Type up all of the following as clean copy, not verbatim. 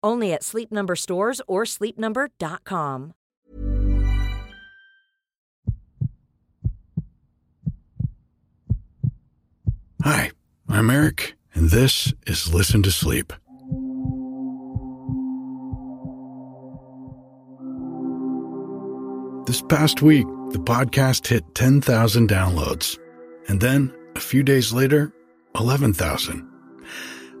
Only at Sleep Number stores or sleepnumber.com. Hi, I'm Eric, and this is Listen to Sleep. This past week, the podcast hit 10,000 downloads, and then, a few days later, 11,000.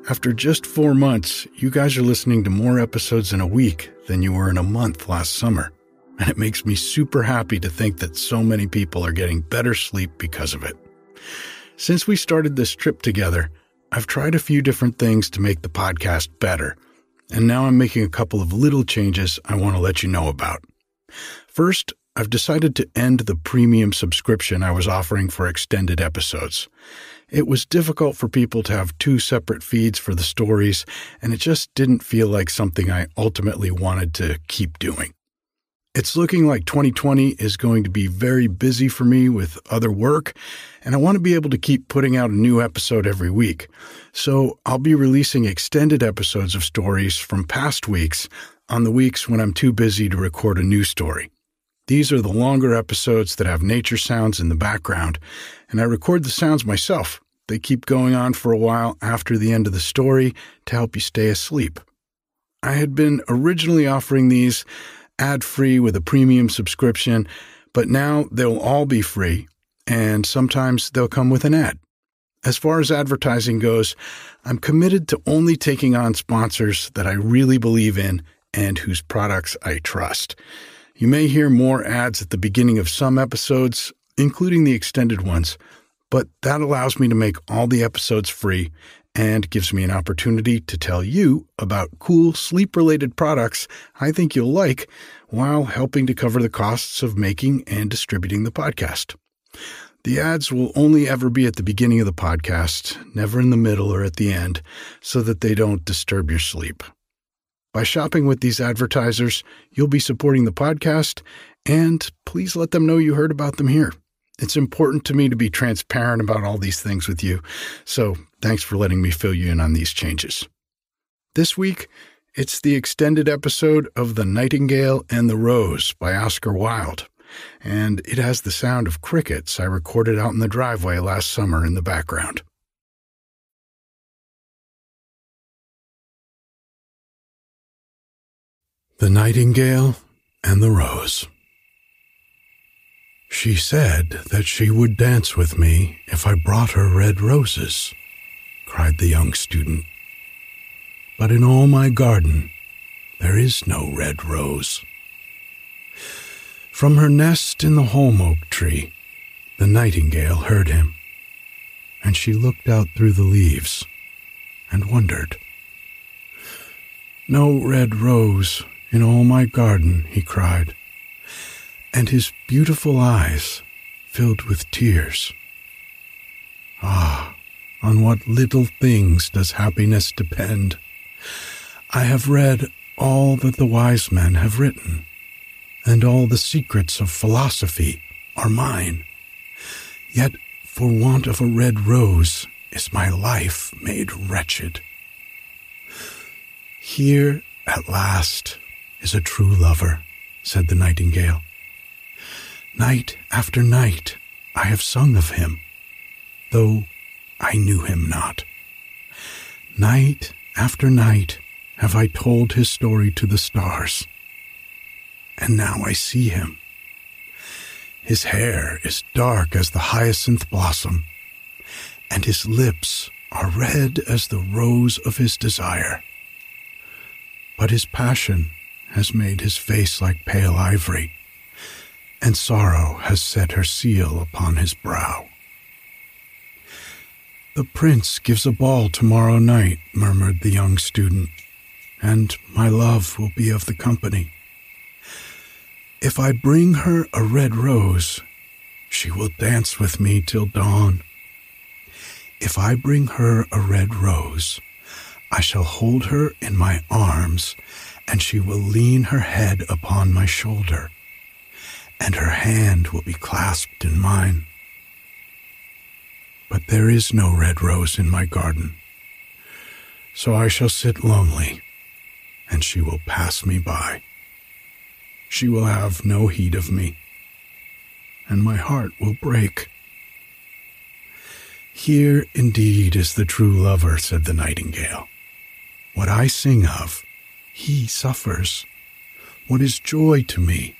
After just 4 months, you guys are listening to more episodes in a week than you were in a month last summer. And it makes me super happy to think that so many people are getting better sleep because of it. Since we started this trip together, I've tried a few different things to make the podcast better. And now I'm making a couple of little changes I want to let you know about. First, I've decided to end the premium subscription I was offering for extended episodes. It was difficult for people to have 2 separate feeds for the stories, and it just didn't feel like something I ultimately wanted to keep doing. It's looking like 2020 is going to be very busy for me with other work, and I want to be able to keep putting out a new episode every week. So I'll be releasing extended episodes of stories from past weeks on the weeks when I'm too busy to record a new story. These are the longer episodes that have nature sounds in the background, and I record the sounds myself. They keep going on for a while after the end of the story to help you stay asleep. I had been originally offering these ad-free with a premium subscription, but now they'll all be free, and sometimes they'll come with an ad. As far as advertising goes, I'm committed to only taking on sponsors that I really believe in and whose products I trust. You may hear more ads at the beginning of some episodes, including the extended ones, but that allows me to make all the episodes free and gives me an opportunity to tell you about cool sleep-related products I think you'll like while helping to cover the costs of making and distributing the podcast. The ads will only ever be at the beginning of the podcast, never in the middle or at the end, so that they don't disturb your sleep. By shopping with these advertisers, you'll be supporting the podcast, and please let them know you heard about them here. It's important to me to be transparent about all these things with you, so thanks for letting me fill you in on these changes. This week, it's the extended episode of The Nightingale and the Rose by Oscar Wilde, and it has the sound of crickets I recorded out in the driveway last summer in the background. The Nightingale and the Rose. She said that she would dance with me if I brought her red roses, cried the young student. But in all my garden, there is no red rose. From her nest in the holm oak tree, the nightingale heard him, and she looked out through the leaves and wondered. No red rose in all my garden, he cried, and his beautiful eyes filled with tears. Ah, on what little things does happiness depend! I have read all that the wise men have written, and all the secrets of philosophy are mine. Yet, for want of a red rose, is my life made wretched. Here, at last, is a true lover, said the nightingale. Night after night I have sung of him, though I knew him not. Night after night have I told his story to the stars, and now I see him. His hair is dark as the hyacinth blossom, and his lips are red as the rose of his desire. But his passion has made his face like pale ivory, and sorrow has set her seal upon his brow. The prince gives a ball tomorrow night, murmured the young student, and my love will be of the company. If I bring her a red rose, she will dance with me till dawn. If I bring her a red rose, I shall hold her in my arms, and she will lean her head upon my shoulder, and her hand will be clasped in mine. But there is no red rose in my garden, so I shall sit lonely, and she will pass me by. She will have no heed of me, and my heart will break. Here indeed is the true lover, said the nightingale. What I sing of, he suffers. What is joy to me,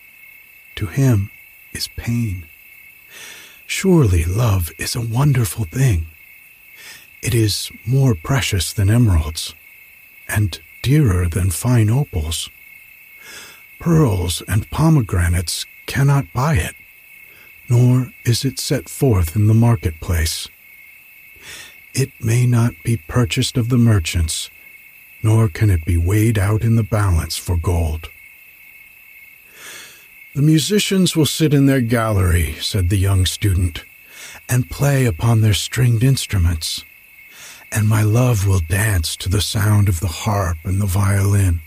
to him is pain. Surely love is a wonderful thing. It is more precious than emeralds, and dearer than fine opals. Pearls and pomegranates cannot buy it, nor is it set forth in the marketplace. It may not be purchased of the merchants, nor can it be weighed out in the balance for gold. The musicians will sit in their gallery, said the young student, and play upon their stringed instruments, and my love will dance to the sound of the harp and the violin.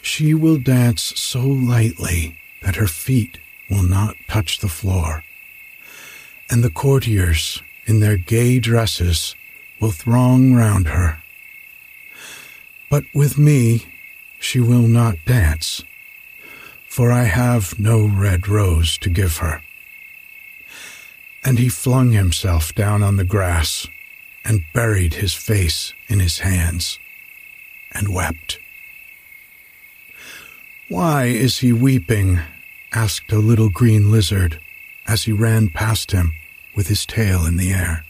She will dance so lightly that her feet will not touch the floor, and the courtiers in their gay dresses will throng round her. But with me she will not dance, for I have no red rose to give her. And he flung himself down on the grass and buried his face in his hands and wept. Why is he weeping? Asked a little green lizard as he ran past him with his tail in the air.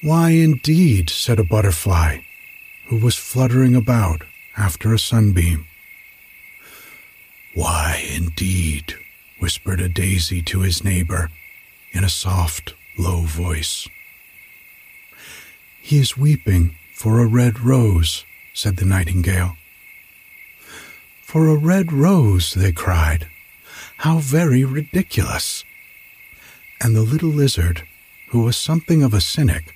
Why indeed, said a butterfly who was fluttering about after a sunbeam. Why indeed, whispered a daisy to his neighbor in a soft, low voice. He is weeping for a red rose, said the nightingale. For a red rose, they cried. How very ridiculous. And the little lizard, who was something of a cynic,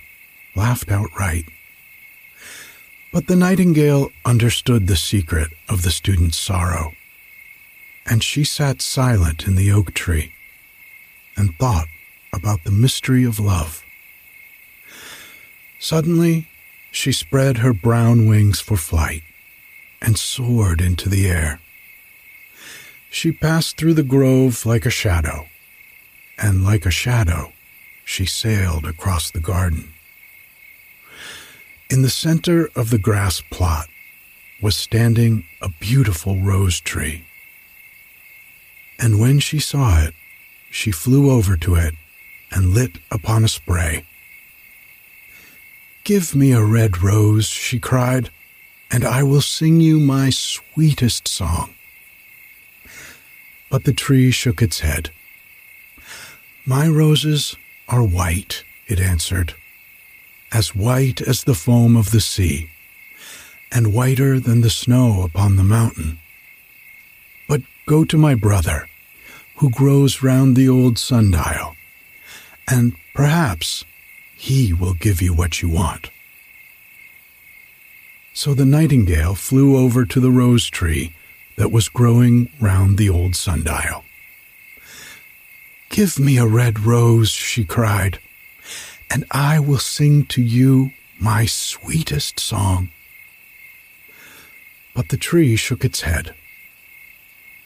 laughed outright. But the nightingale understood the secret of the student's sorrow, and she sat silent in the oak tree and thought about the mystery of love. Suddenly, she spread her brown wings for flight and soared into the air. She passed through the grove like a shadow, and like a shadow, she sailed across the garden. In the center of the grass plot was standing a beautiful rose tree, and when she saw it, she flew over to it and lit upon a spray. Give me a red rose, she cried, and I will sing you my sweetest song. But the tree shook its head. My roses are white, it answered, as white as the foam of the sea, and whiter than the snow upon the mountain. But go to my brother, who grows round the old sundial, and perhaps he will give you what you want. So the nightingale flew over to the rose tree that was growing round the old sundial. "Give me a red rose," she cried, "and I will sing to you my sweetest song." But the tree shook its head.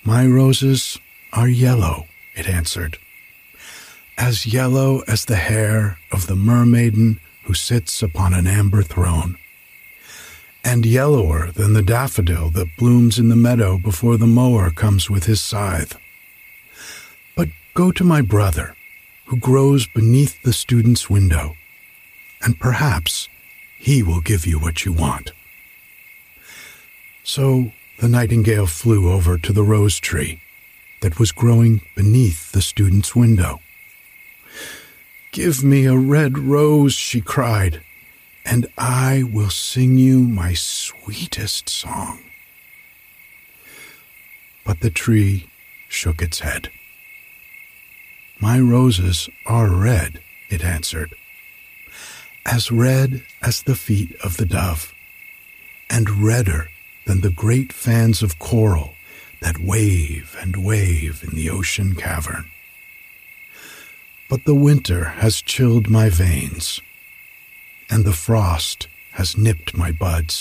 "My roses are yellow," it answered, "as yellow as the hair of the mermaiden who sits upon an amber throne, and yellower than the daffodil that blooms in the meadow before the mower comes with his scythe. But go to my brother, who grows beneath the student's window, and perhaps he will give you what you want." So the nightingale flew over to the rose tree that was growing beneath the student's window. "Give me a red rose," she cried, "and I will sing you my sweetest song." But the tree shook its head. "My roses are red," it answered, "as red as the feet of the dove, and redder than the great fans of coral that wave and wave in the ocean cavern. But the winter has chilled my veins, and the frost has nipped my buds,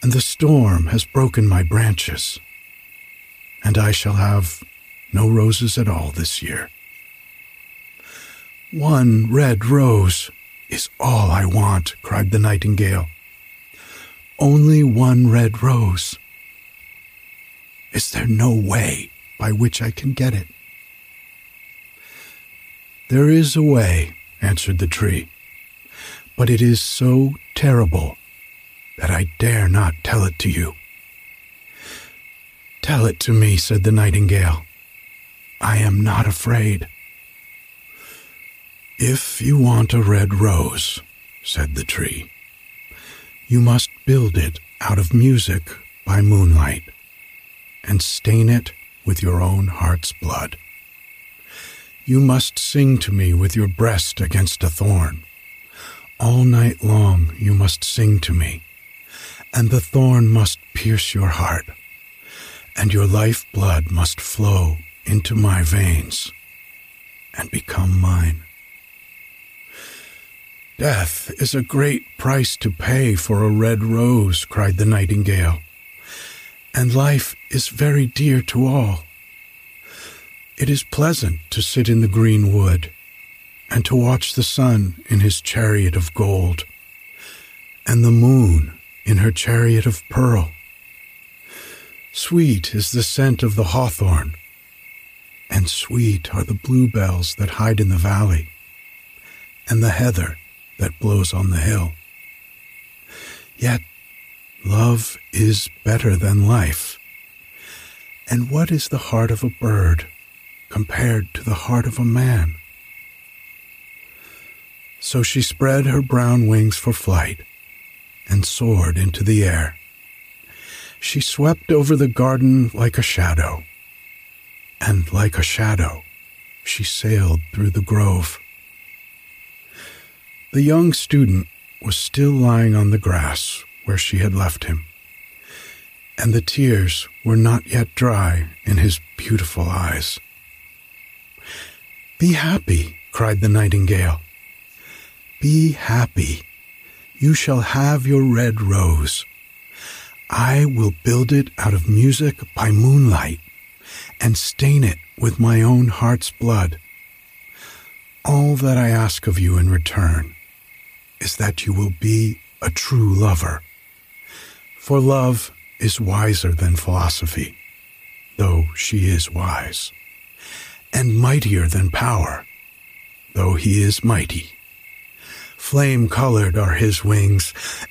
and the storm has broken my branches, and I shall have no roses at all this year. One red rose is all I want," cried the nightingale. "Only one red rose. Is there no way by which I can get it?" "There is a way," answered the tree, "but it is so terrible that I dare not tell it to you." "Tell it to me," said the nightingale. "I am not afraid." "If you want a red rose," said the tree, "you must build it out of music by moonlight, and stain it with your own heart's blood. You must sing to me with your breast against a thorn. All night long you must sing to me, and the thorn must pierce your heart, and your life blood must flow into my veins and become mine. Death is a great price to pay for a red rose," cried the nightingale, "and life is very dear to all. It is pleasant to sit in the green wood and to watch the sun in his chariot of gold and the moon in her chariot of pearl. Sweet is the scent of the hawthorn, and sweet are the bluebells that hide in the valley and the heather that blows on the hill. Yet love is better than life, and what is the heart of a bird compared to the heart of a man?" So she spread her brown wings for flight and soared into the air. She swept over the garden like a shadow, and like a shadow she sailed through the grove. The young student was still lying on the grass where she had left him, and the tears were not yet dry in his beautiful eyes. "Be happy," cried the nightingale. "Be happy. You shall have your red rose. I will build it out of music by moonlight and stain it with my own heart's blood. All that I ask of you in return is that you will be a true lover, for love is wiser than philosophy, though she is wise, and mightier than power, though he is mighty. Flame-colored are his wings,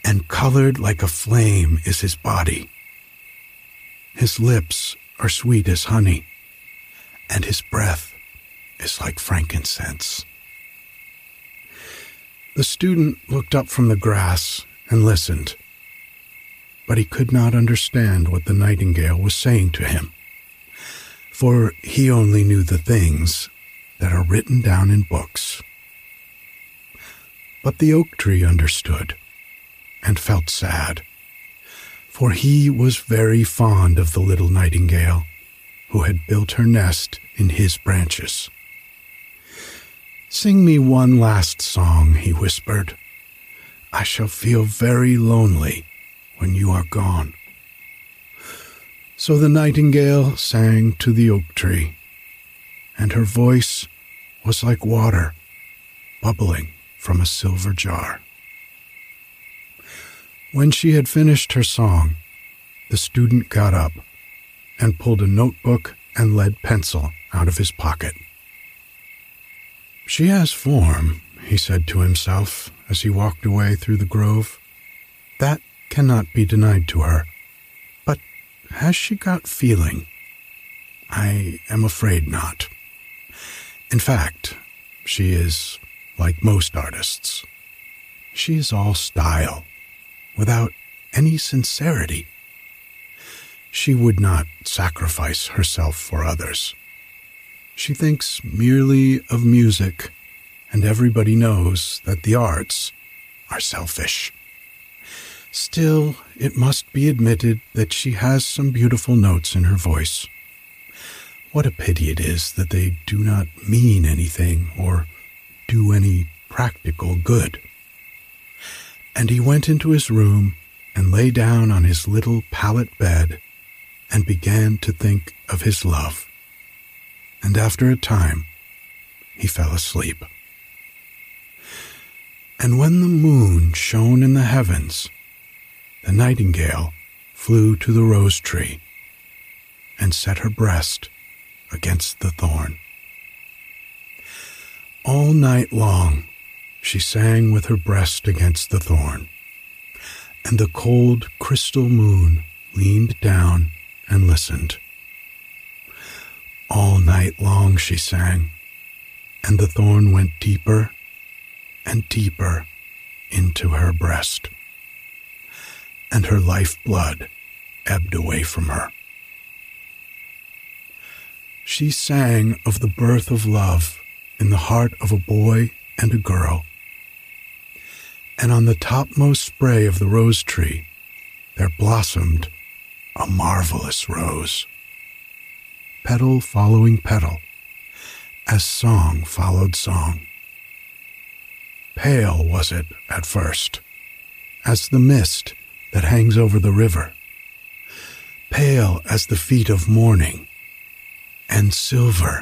and colored like a flame is his body. His lips are sweet as honey, and his breath is like frankincense." The student looked up from the grass and listened, but he could not understand what the nightingale was saying to him, for he only knew the things that are written down in books. But the oak tree understood and felt sad, for he was very fond of the little nightingale who had built her nest in his branches. "Sing me one last song," he whispered. "I shall feel very lonely when you are gone." So the nightingale sang to the oak tree, and her voice was like water bubbling from a silver jar. When she had finished her song, the student got up and pulled a notebook and lead pencil out of his pocket. "She has form," he said to himself as he walked away through the grove. "That cannot be denied to her. But has she got feeling? I am afraid not. In fact, she is like most artists. She is all style, without any sincerity. She would not sacrifice herself for others. She thinks merely of music, and everybody knows that the arts are selfish. Still, it must be admitted that she has some beautiful notes in her voice. What a pity it is that they do not mean anything or do any practical good." And he went into his room and lay down on his little pallet bed and began to think of his love. And after a time, he fell asleep. And when the moon shone in the heavens, the nightingale flew to the rose tree and set her breast against the thorn. All night long she sang with her breast against the thorn, and the cold crystal moon leaned down and listened. All night long she sang, and the thorn went deeper and deeper into her breast, and her life blood ebbed away from her. She sang of the birth of love in the heart of a boy and a girl, and on the topmost spray of the rose tree there blossomed a marvelous rose, petal following petal, as song followed song. Pale was it at first, as the mist that hangs over the river, pale as the feet of morning, and silver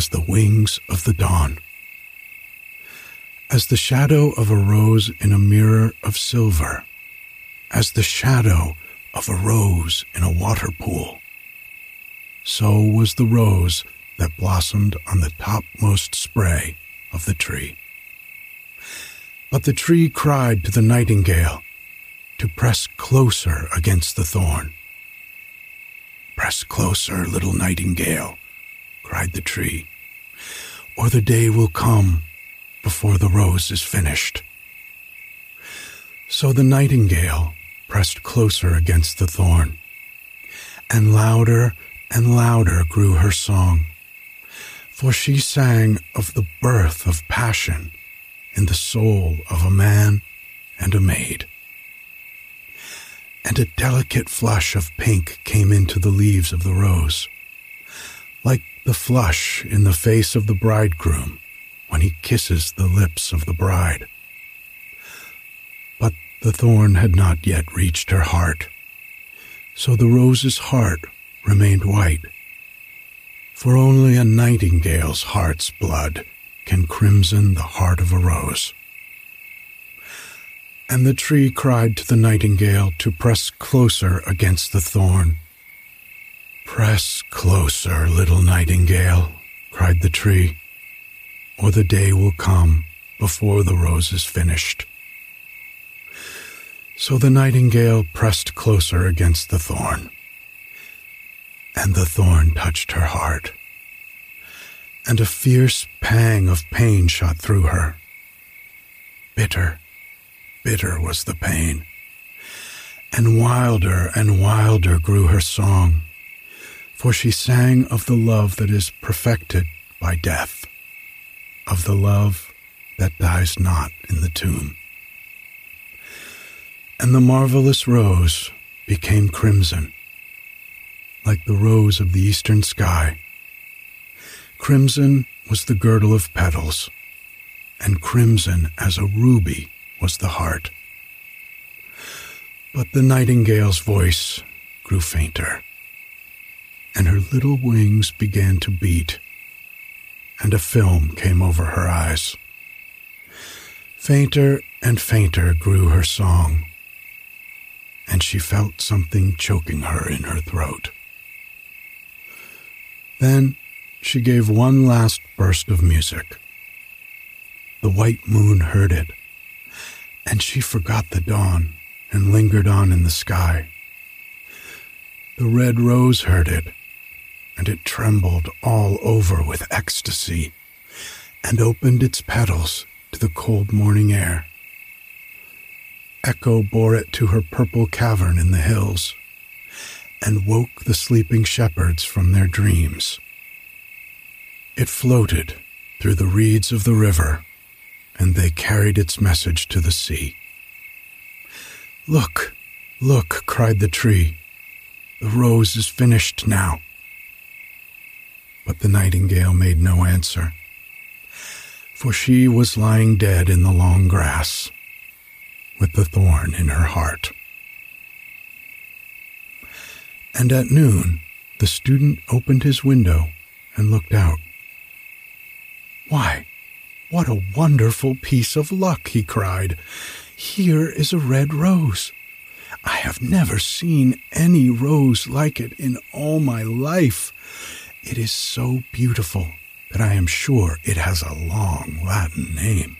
as the wings of the dawn. As the shadow of a rose in a mirror of silver, as the shadow of a rose in a water pool, so was the rose that blossomed on the topmost spray of the tree. But the tree cried to the nightingale to press closer against the thorn. "Press closer, little nightingale," cried the tree, "or the day will come before the rose is finished." So the nightingale pressed closer against the thorn, and louder grew her song, for she sang of the birth of passion in the soul of a man and a maid. And a delicate flush of pink came into the leaves of the rose, like the flush in the face of the bridegroom when he kisses the lips of the bride. But the thorn had not yet reached her heart, so the rose's heart remained white, for only a nightingale's heart's blood can crimson the heart of a rose. And the tree cried to the nightingale to press closer against the thorn. "Press closer, little nightingale," cried the tree, "or the day will come before the rose is finished." So the nightingale pressed closer against the thorn, and the thorn touched her heart, and a fierce pang of pain shot through her. Bitter, bitter was the pain, and wilder grew her song, for she sang of the love that is perfected by death, of the love that dies not in the tomb. And the marvelous rose became crimson, like the rose of the eastern sky. Crimson was the girdle of petals, and crimson as a ruby was the heart. But the nightingale's voice grew fainter, and her little wings began to beat, and a film came over her eyes. Fainter and fainter grew her song, and she felt something choking her in her throat. Then she gave one last burst of music. The white moon heard it, and she forgot the dawn and lingered on in the sky. The red rose heard it, and it trembled all over with ecstasy and opened its petals to the cold morning air. Echo bore it to her purple cavern in the hills and woke the sleeping shepherds from their dreams. It floated through the reeds of the river, and they carried its message to the sea. "Look, look," cried the tree. "The rose is finished now." But the nightingale made no answer, for she was lying dead in the long grass, with the thorn in her heart. And at noon, the student opened his window and looked out. "Why, what a wonderful piece of luck," he cried. "Here is a red rose. I have never seen any rose like it in all my life. It is so beautiful that I am sure it has a long Latin name."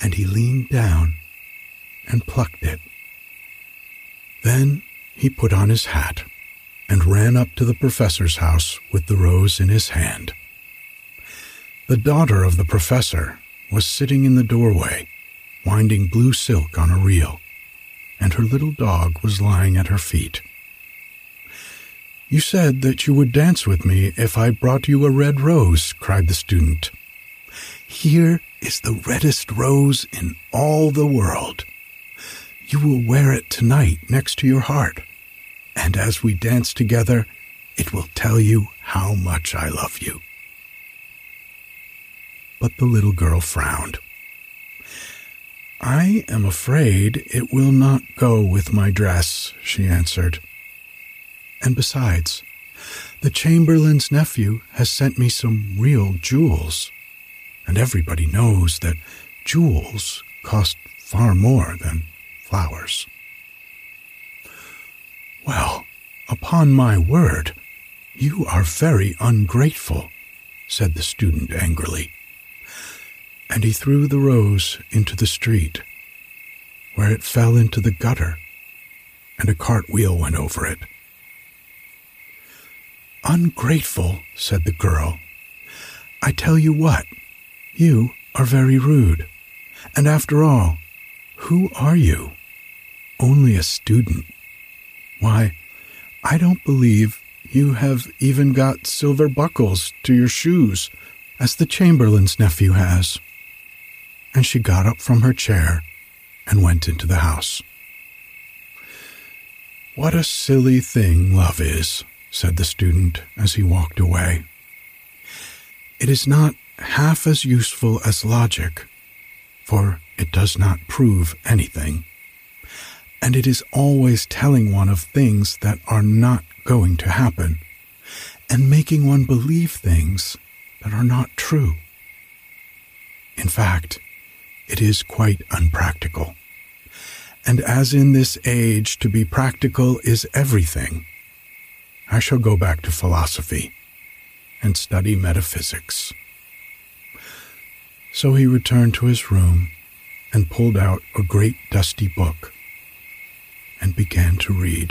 And he leaned down and plucked it. Then he put on his hat and ran up to the professor's house with the rose in his hand. The daughter of the professor was sitting in the doorway, winding blue silk on a reel, and her little dog was lying at her feet. "You said that you would dance with me if I brought you a red rose," cried the student. "Here is the reddest rose in all the world. You will wear it tonight next to your heart, and as we dance together, it will tell you how much I love you." But the little girl frowned. "I am afraid it will not go with my dress," she answered. "And besides, the Chamberlain's nephew has sent me some real jewels, and everybody knows that jewels cost far more than flowers." "Well, upon my word, you are very ungrateful," said the student angrily. And he threw the rose into the street, where it fell into the gutter, and a cartwheel went over it. "Ungrateful," said the girl. "I tell you what, you are very rude. And after all, who are you? Only a student. Why, I don't believe you have even got silver buckles to your shoes, as the Chamberlain's nephew has." And she got up from her chair and went into the house. "What a silly thing love is," said the student as he walked away. "It is not half as useful as logic, for it does not prove anything, and it is always telling one of things that are not going to happen, and making one believe things that are not true. In fact, it is quite unpractical. And as in this age to be practical is everything, I shall go back to philosophy and study metaphysics." So he returned to his room and pulled out a great dusty book and began to read.